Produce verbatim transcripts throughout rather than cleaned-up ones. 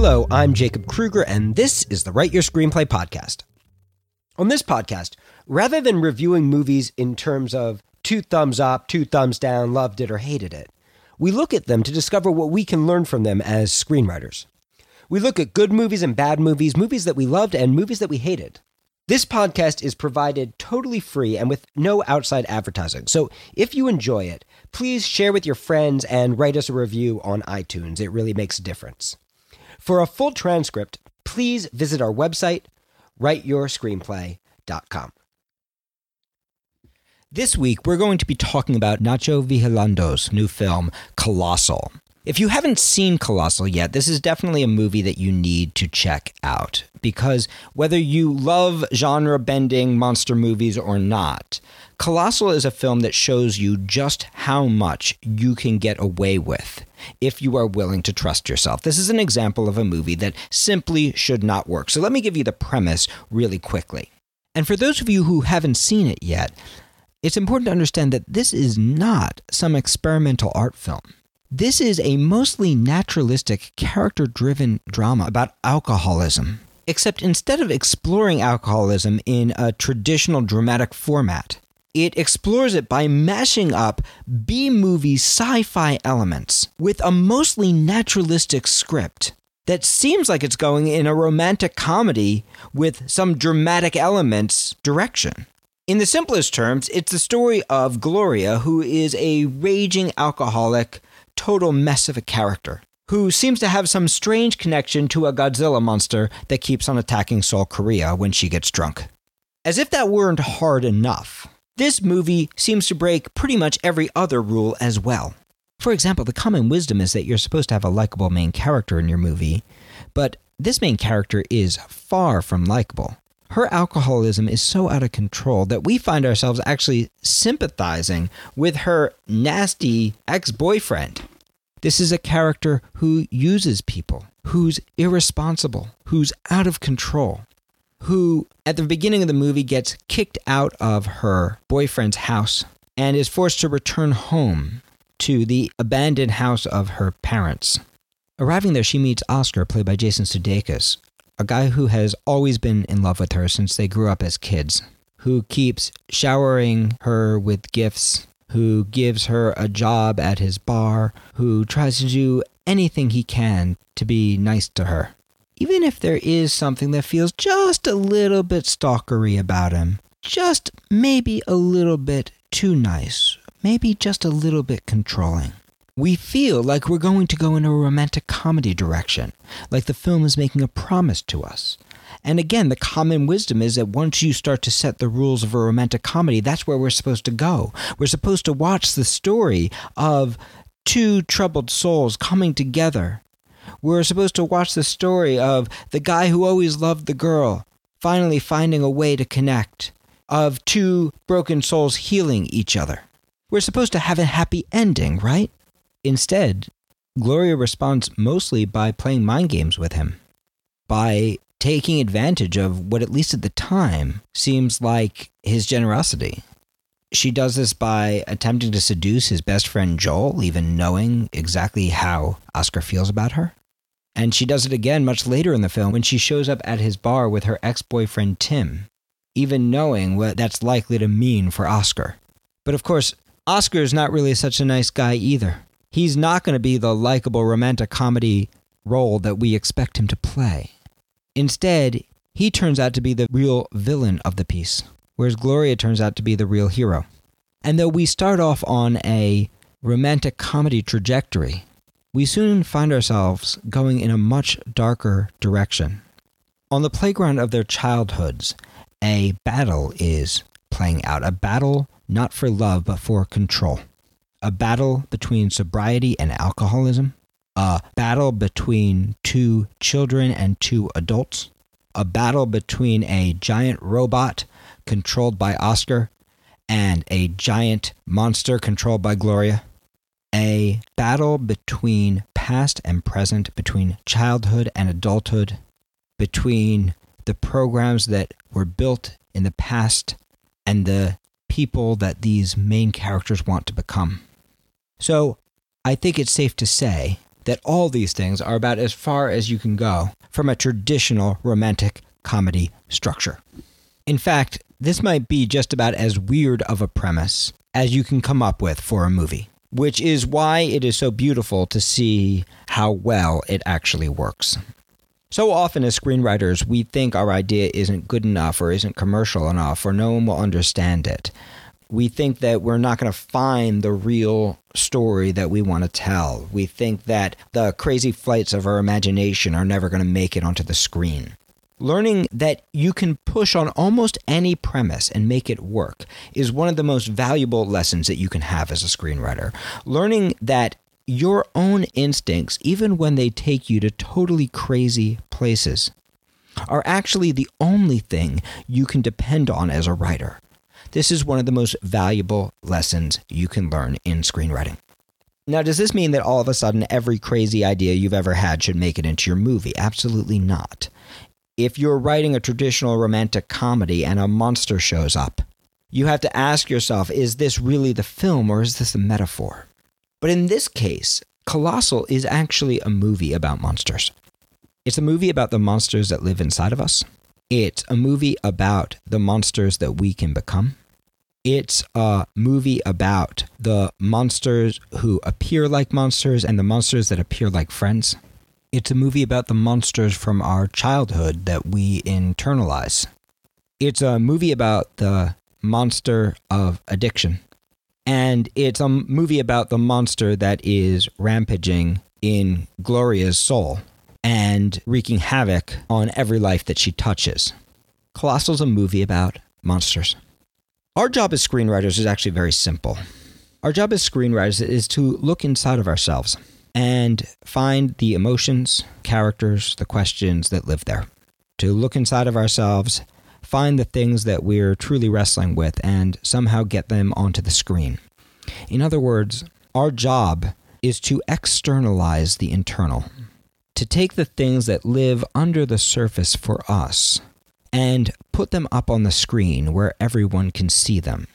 Hello, I'm Jacob Kruger, and this is the Write Your Screenplay podcast. On this podcast, rather than reviewing movies in terms of two thumbs up, two thumbs down, loved it or hated it, we look at them to discover what we can learn from them as screenwriters. We look at good movies and bad movies, movies that we loved and movies that we hated. This podcast is provided totally free and with no outside advertising. So if you enjoy it, please share with your friends and write us a review on iTunes. It really makes a difference. For a full transcript, please visit our website, write your screenplay dot com. This week, we're going to be talking about Nacho Vigalando's new film, Colossal. If you haven't seen Colossal yet, this is definitely a movie that you need to check out, because whether you love genre-bending monster movies or not, Colossal is a film that shows you just how much you can get away with if you are willing to trust yourself. This is an example of a movie that simply should not work. So let me give you the premise really quickly. And for those of you who haven't seen it yet, it's important to understand that this is not some experimental art film. This is a mostly naturalistic, character-driven drama about alcoholism, except instead of exploring alcoholism in a traditional dramatic format, it explores it by mashing up B-movie sci-fi elements with a mostly naturalistic script that seems like it's going in a romantic comedy with some dramatic elements direction. In the simplest terms, it's the story of Gloria, who is a raging alcoholic, total mess of a character who seems to have some strange connection to a Godzilla monster that keeps on attacking Seoul, Korea when she gets drunk. As if that weren't hard enough, this movie seems to break pretty much every other rule as well. For example, the common wisdom is that you're supposed to have a likable main character in your movie, but this main character is far from likable. Her alcoholism is so out of control that we find ourselves actually sympathizing with her nasty ex-boyfriend. This is a character who uses people, who's irresponsible, who's out of control, who at the beginning of the movie gets kicked out of her boyfriend's house and is forced to return home to the abandoned house of her parents. Arriving there, she meets Oscar, played by Jason Sudeikis, a guy who has always been in love with her since they grew up as kids, who keeps showering her with gifts, who gives her a job at his bar, who tries to do anything he can to be nice to her. Even if there is something that feels just a little bit stalkery about him, just maybe a little bit too nice, maybe just a little bit controlling. We feel like we're going to go in a romantic comedy direction, like the film is making a promise to us. And again, the common wisdom is that once you start to set the rules of a romantic comedy, that's where we're supposed to go. We're supposed to watch the story of two troubled souls coming together. We're supposed to watch the story of the guy who always loved the girl finally finding a way to connect, of two broken souls healing each other. We're supposed to have a happy ending, right? Instead, Gloria responds mostly by playing mind games with him, by taking advantage of what, at least at the time, seems like his generosity. She does this by attempting to seduce his best friend Joel, even knowing exactly how Oscar feels about her. And she does it again much later in the film when she shows up at his bar with her ex-boyfriend Tim, even knowing what that's likely to mean for Oscar. But of course, Oscar is not really such a nice guy either. He's not going to be the likable romantic comedy role that we expect him to play. Instead, he turns out to be the real villain of the piece, whereas Gloria turns out to be the real hero. And though we start off on a romantic comedy trajectory, we soon find ourselves going in a much darker direction. On the playground of their childhoods, a battle is playing out, a battle not for love but for control. A battle between sobriety and alcoholism, a battle between two children and two adults, a battle between a giant robot controlled by Oscar and a giant monster controlled by Gloria, a battle between past and present, between childhood and adulthood, between the programs that were built in the past and the people that these main characters want to become. So I think it's safe to say that all these things are about as far as you can go from a traditional romantic comedy structure. In fact, this might be just about as weird of a premise as you can come up with for a movie, which is why it is so beautiful to see how well it actually works. So often as screenwriters, we think our idea isn't good enough or isn't commercial enough or no one will understand it. We think that we're not going to find the real story that we want to tell. We think that the crazy flights of our imagination are never going to make it onto the screen. Learning that you can push on almost any premise and make it work is one of the most valuable lessons that you can have as a screenwriter. Learning that your own instincts, even when they take you to totally crazy places, are actually the only thing you can depend on as a writer. This is one of the most valuable lessons you can learn in screenwriting. Now, does this mean that all of a sudden every crazy idea you've ever had should make it into your movie? Absolutely not. If you're writing a traditional romantic comedy and a monster shows up, you have to ask yourself, is this really the film or is this a metaphor? But in this case, Colossal is actually a movie about monsters. It's a movie about the monsters that live inside of us. It's a movie about the monsters that we can become. It's a movie about the monsters who appear like monsters and the monsters that appear like friends. It's a movie about the monsters from our childhood that we internalize. It's a movie about the monster of addiction. And it's a movie about the monster that is rampaging in Gloria's soul and wreaking havoc on every life that she touches. Colossal's a movie about monsters. Our job as screenwriters is actually very simple. Our job as screenwriters is to look inside of ourselves and find the emotions, characters, the questions that live there. To look inside of ourselves, find the things that we're truly wrestling with and somehow get them onto the screen. In other words, our job is to externalize the internal, to take the things that live under the surface for us and put them up on the screen where everyone can see them.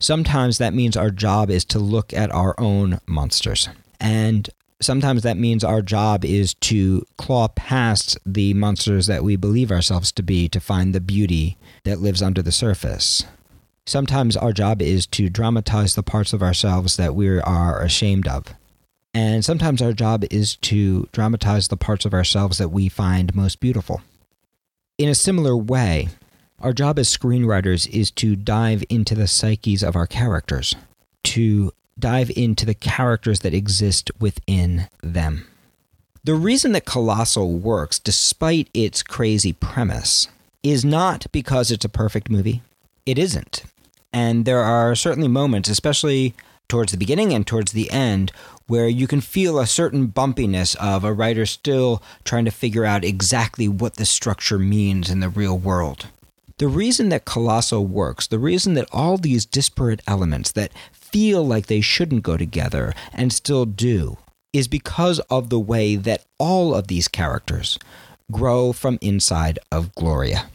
Sometimes that means our job is to look at our own monsters. And sometimes that means our job is to claw past the monsters that we believe ourselves to be to find the beauty that lives under the surface. Sometimes our job is to dramatize the parts of ourselves that we are ashamed of. And sometimes our job is to dramatize the parts of ourselves that we find most beautiful. In a similar way, our job as screenwriters is to dive into the psyches of our characters, to dive into the characters that exist within them. The reason that Colossal works, despite its crazy premise, is not because it's a perfect movie. It isn't. And there are certainly moments, especially towards the beginning and towards the end, where you can feel a certain bumpiness of a writer still trying to figure out exactly what the structure means in the real world. The reason that Colossal works, the reason that all these disparate elements that feel like they shouldn't go together and still do, is because of the way that all of these characters grow from inside of Gloria.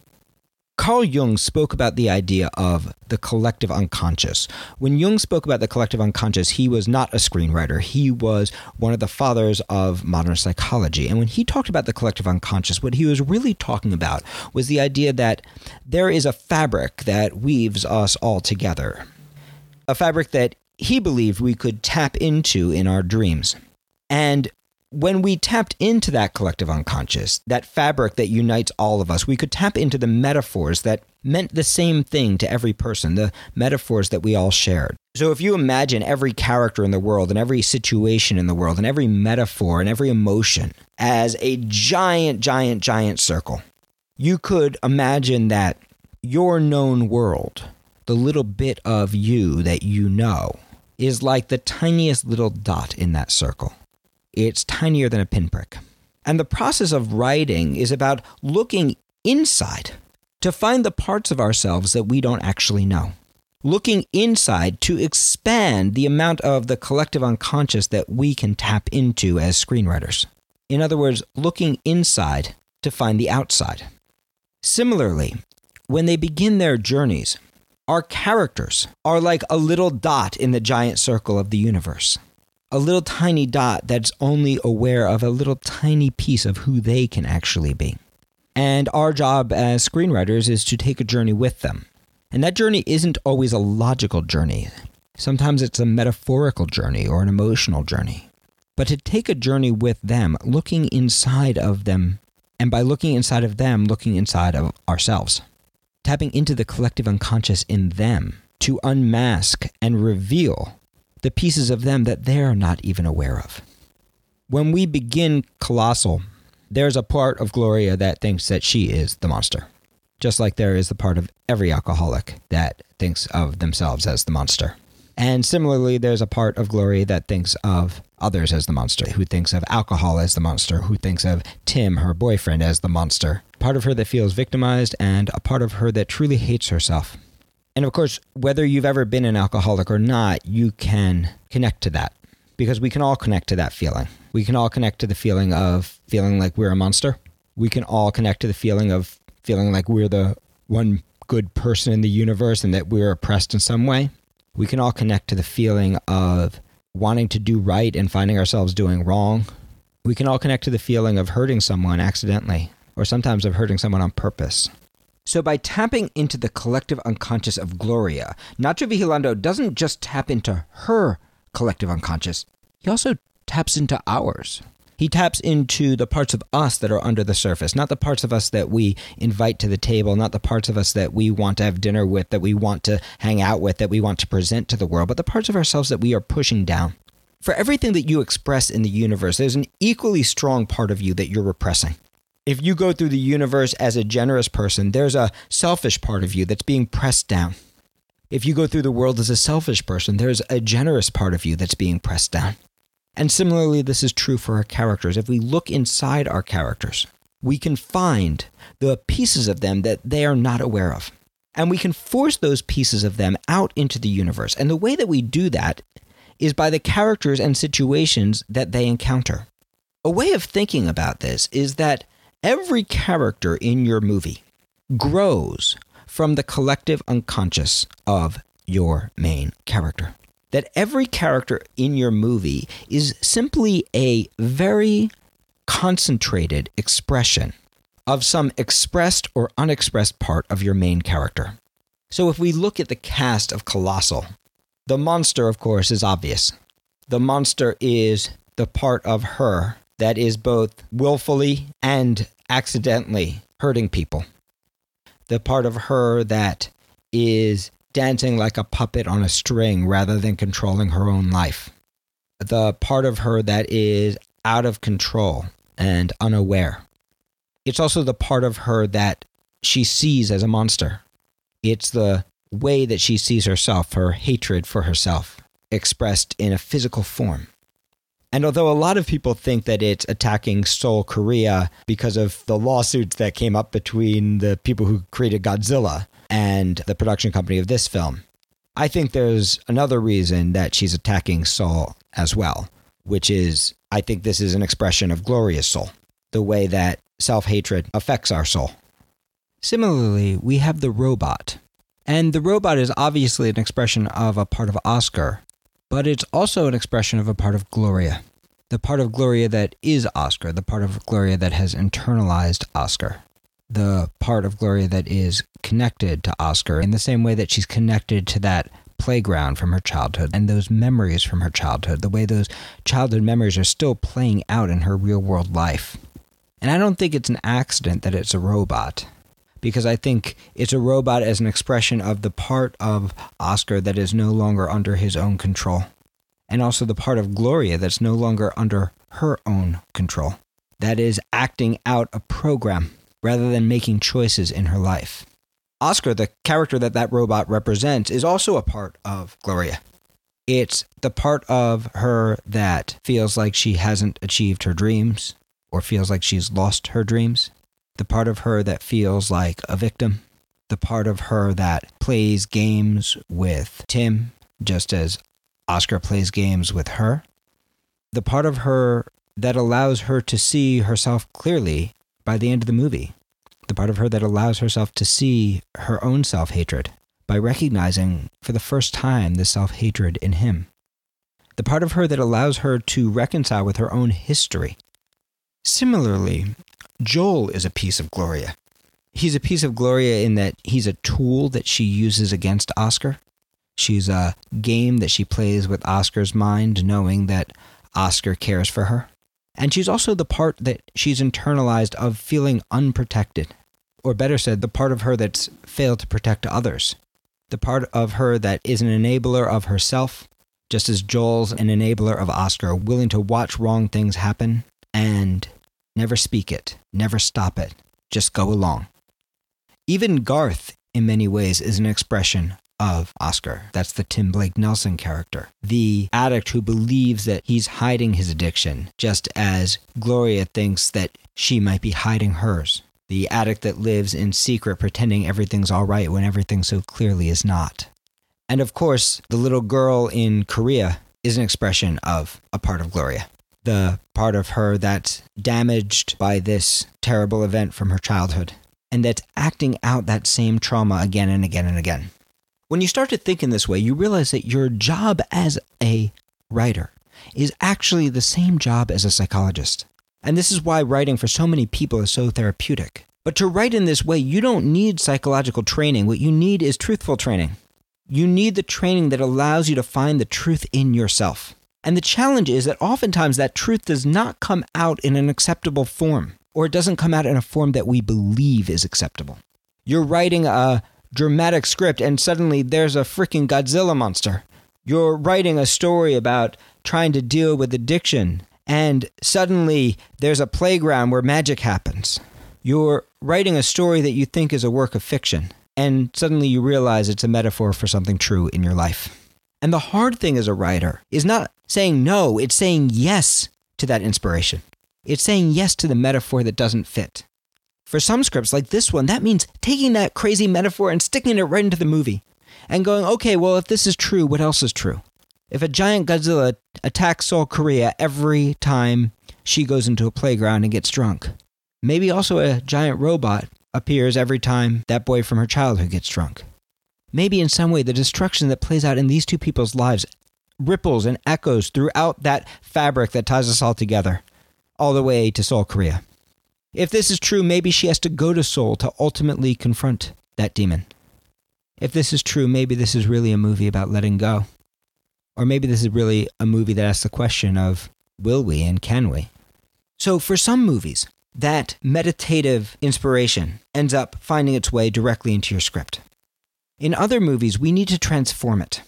Carl Jung spoke about the idea of the collective unconscious. When Jung spoke about the collective unconscious, he was not a screenwriter. He was one of the fathers of modern psychology. And when he talked about the collective unconscious, what he was really talking about was the idea that there is a fabric that weaves us all together. A fabric that he believed we could tap into in our dreams. And when we tapped into that collective unconscious, that fabric that unites all of us, we could tap into the metaphors that meant the same thing to every person, the metaphors that we all shared. So if you imagine every character in the world and every situation in the world and every metaphor and every emotion as a giant, giant, giant circle, you could imagine that your known world, the little bit of you that you know, is like the tiniest little dot in that circle. It's tinier than a pinprick. And the process of writing is about looking inside to find the parts of ourselves that we don't actually know. Looking inside to expand the amount of the collective unconscious that we can tap into as screenwriters. In other words, looking inside to find the outside. Similarly, when they begin their journeys, our characters are like a little dot in the giant circle of the universe. a little tiny dot that's only aware of a little tiny piece of who they can actually be. And our job as screenwriters is to take a journey with them. And that journey isn't always a logical journey. Sometimes it's a metaphorical journey or an emotional journey. But to take a journey with them, looking inside of them, and by looking inside of them, looking inside of ourselves. Tapping into the collective unconscious in them to unmask and reveal the pieces of them that they're not even aware of. When we begin Colossal, there's a part of Gloria that thinks that she is the monster, just like there is the part of every alcoholic that thinks of themselves as the monster. And similarly, there's a part of Gloria that thinks of others as the monster, who thinks of alcohol as the monster, who thinks of Tim, her boyfriend, as the monster. Part of her that feels victimized and a part of her that truly hates herself. And of course, whether you've ever been an alcoholic or not, you can connect to that because we can all connect to that feeling. We can all connect to the feeling of feeling like we're a monster. We can all connect to the feeling of feeling like we're the one good person in the universe and that we're oppressed in some way. We can all connect to the feeling of wanting to do right and finding ourselves doing wrong. We can all connect to the feeling of hurting someone accidentally, or sometimes of hurting someone on purpose. So by tapping into the collective unconscious of Gloria, Nacho Vigalondo doesn't just tap into her collective unconscious, he also taps into ours. He taps into the parts of us that are under the surface, not the parts of us that we invite to the table, not the parts of us that we want to have dinner with, that we want to hang out with, that we want to present to the world, but the parts of ourselves that we are pushing down. For everything that you express in the universe, there's an equally strong part of you that you're repressing. If you go through the universe as a generous person, there's a selfish part of you that's being pressed down. If you go through the world as a selfish person, there's a generous part of you that's being pressed down. And similarly, this is true for our characters. If we look inside our characters, we can find the pieces of them that they are not aware of. And we can force those pieces of them out into the universe. And the way that we do that is by the characters and situations that they encounter. A way of thinking about this is that every character in your movie grows from the collective unconscious of your main character. That every character in your movie is simply a very concentrated expression of some expressed or unexpressed part of your main character. So if we look at the cast of Colossal, the monster, of course, is obvious. The monster is the part of her that is both willfully and accidentally hurting people. The part of her that is dancing like a puppet on a string rather than controlling her own life. The part of her that is out of control and unaware. It's also the part of her that she sees as a monster. It's the way that she sees herself, her hatred for herself, expressed in a physical form. And although a lot of people think that it's attacking Seoul, Korea because of the lawsuits that came up between the people who created Godzilla and the production company of this film, I think there's another reason that she's attacking Seoul as well, which is, I think this is an expression of Gloria's soul, the way that self-hatred affects our soul. Similarly, we have the robot. And the robot is obviously an expression of a part of Oscar, but it's also an expression of a part of Gloria. The part of Gloria that is Oscar, the part of Gloria that has internalized Oscar. The part of Gloria that is connected to Oscar in the same way that she's connected to that playground from her childhood and those memories from her childhood, the way those childhood memories are still playing out in her real world life. And I don't think it's an accident that it's a robot, because I think it's a robot as an expression of the part of Oscar that is no longer under his own control, and also the part of Gloria that's no longer under her own control, that is acting out a program rather than making choices in her life. Oscar, the character that that robot represents, is also a part of Gloria. It's the part of her that feels like she hasn't achieved her dreams or feels like she's lost her dreams. The part of her that feels like a victim. The part of her that plays games with Tim, just as Oscar plays games with her. The part of her that allows her to see herself clearly by the end of the movie, the part of her that allows herself to see her own self-hatred by recognizing for the first time the self-hatred in him. the part of her that allows her to reconcile with her own history. Similarly, Joel is a piece of Gloria. He's a piece of Gloria in that he's a tool that she uses against Oscar. She's a game that she plays with Oscar's mind, knowing that Oscar cares for her. And she's also the part that she's internalized of feeling unprotected, or better said, the part of her that's failed to protect others. The part of her that is an enabler of herself, just as Joel's an enabler of Oscar, willing to watch wrong things happen and never speak it, never stop it, just go along. Even Garth, in many ways, is an expression of Oscar. That's the Tim Blake Nelson character, the addict who believes that he's hiding his addiction, just as Gloria thinks that she might be hiding hers. The addict that lives in secret, pretending everything's all right when everything so clearly is not. And of course, the little girl in Korea is an expression of a part of Gloria, the part of her that's damaged by this terrible event from her childhood, and that's acting out that same trauma again and again and again. When you start to think in this way, you realize that your job as a writer is actually the same job as a psychologist. And this is why writing for so many people is so therapeutic. But to write in this way, you don't need psychological training. What you need is truthful training. You need the training that allows you to find the truth in yourself. And the challenge is that oftentimes that truth does not come out in an acceptable form, or it doesn't come out in a form that we believe is acceptable. You're writing a dramatic script and suddenly there's a freaking Godzilla monster. You're writing a story about trying to deal with addiction and suddenly there's a playground where magic happens. You're writing a story that you think is a work of fiction and suddenly you realize it's a metaphor for something true in your life. And the hard thing as a writer is not saying no, it's saying yes to that inspiration. It's saying yes to the metaphor that doesn't fit. For some scripts like this one, that means taking that crazy metaphor and sticking it right into the movie and going, okay, well, if this is true, what else is true? If a giant Godzilla attacks Seoul, Korea every time she goes into a playground and gets drunk, maybe also a giant robot appears every time that boy from her childhood gets drunk. Maybe in some way the destruction that plays out in these two people's lives ripples and echoes throughout that fabric that ties us all together, all the way to Seoul, Korea. If this is true, maybe she has to go to Seoul to ultimately confront that demon. If this is true, maybe this is really a movie about letting go. Or maybe this is really a movie that asks the question of, will we and can we? So for some movies, that meditative inspiration ends up finding its way directly into your script. In other movies, we need to transform it.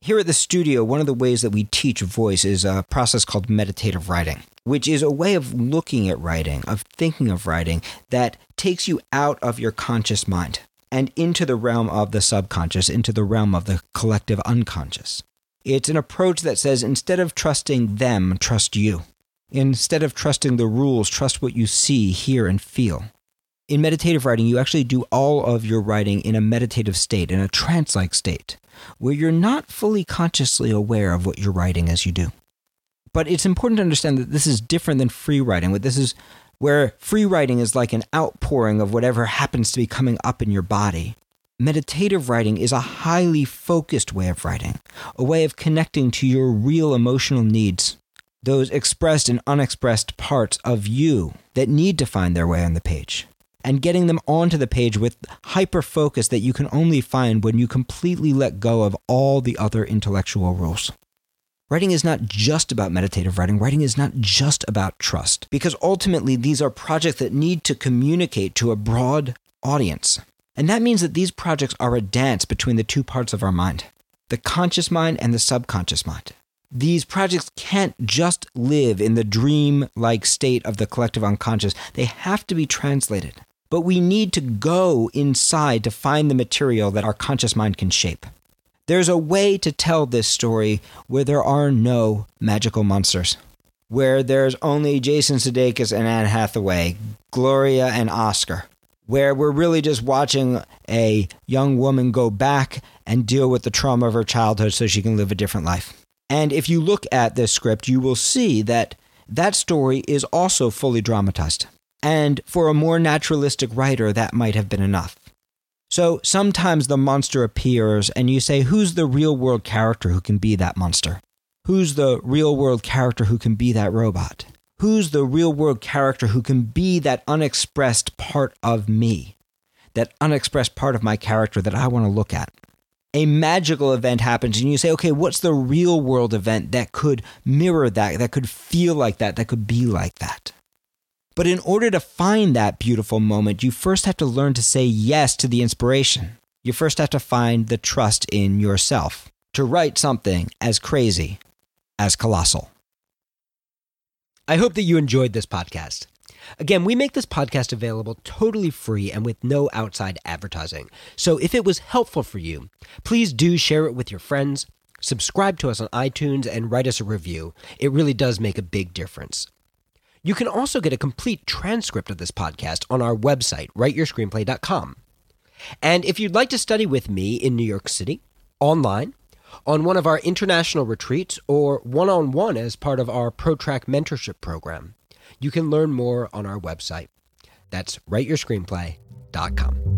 Here at the studio, one of the ways that we teach voice is a process called meditative writing, which is a way of looking at writing, of thinking of writing, that takes you out of your conscious mind and into the realm of the subconscious, into the realm of the collective unconscious. It's an approach that says, instead of trusting them, trust you. Instead of trusting the rules, trust what you see, hear, and feel. In meditative writing, you actually do all of your writing in a meditative state, in a trance-like state, where you're not fully consciously aware of what you're writing as you do. But it's important to understand that this is different than free writing. What this is, where free writing is like an outpouring of whatever happens to be coming up in your body, meditative writing is a highly focused way of writing, a way of connecting to your real emotional needs, those expressed and unexpressed parts of you that need to find their way on the page, and getting them onto the page with hyper-focus that you can only find when you completely let go of all the other intellectual rules. Writing is not just about meditative writing. Writing is not just about trust, because ultimately these are projects that need to communicate to a broad audience. And that means that these projects are a dance between the two parts of our mind, the conscious mind and the subconscious mind. These projects can't just live in the dream-like state of the collective unconscious. They have to be translated. But we need to go inside to find the material that our conscious mind can shape. There's a way to tell this story where there are no magical monsters, where there's only Jason Sudeikis and Anne Hathaway, Gloria and Oscar, where we're really just watching a young woman go back and deal with the trauma of her childhood so she can live a different life. And if you look at this script, you will see that that story is also fully dramatized. And for a more naturalistic writer, that might have been enough. So sometimes the monster appears and you say, who's the real world character who can be that monster? who's the real world character who can be that robot? Who's the real world character who can be that unexpressed part of me, that unexpressed part of my character that I want to look at? A magical event happens and you say, okay, what's the real world event that could mirror that, that could feel like that, that could be like that? But in order to find that beautiful moment, you first have to learn to say yes to the inspiration. You first have to find the trust in yourself to write something as crazy as Colossal. I hope that you enjoyed this podcast. Again, we make this podcast available totally free and with no outside advertising. So if it was helpful for you, please do share it with your friends, subscribe to us on iTunes, and write us a review. It really does make a big difference. You can also get a complete transcript of this podcast on our website, write your screenplay dot com. And if you'd like to study with me in New York City, online, on one of our international retreats, or one-on-one as part of our ProTrack mentorship program, you can learn more on our website. That's write your screenplay dot com.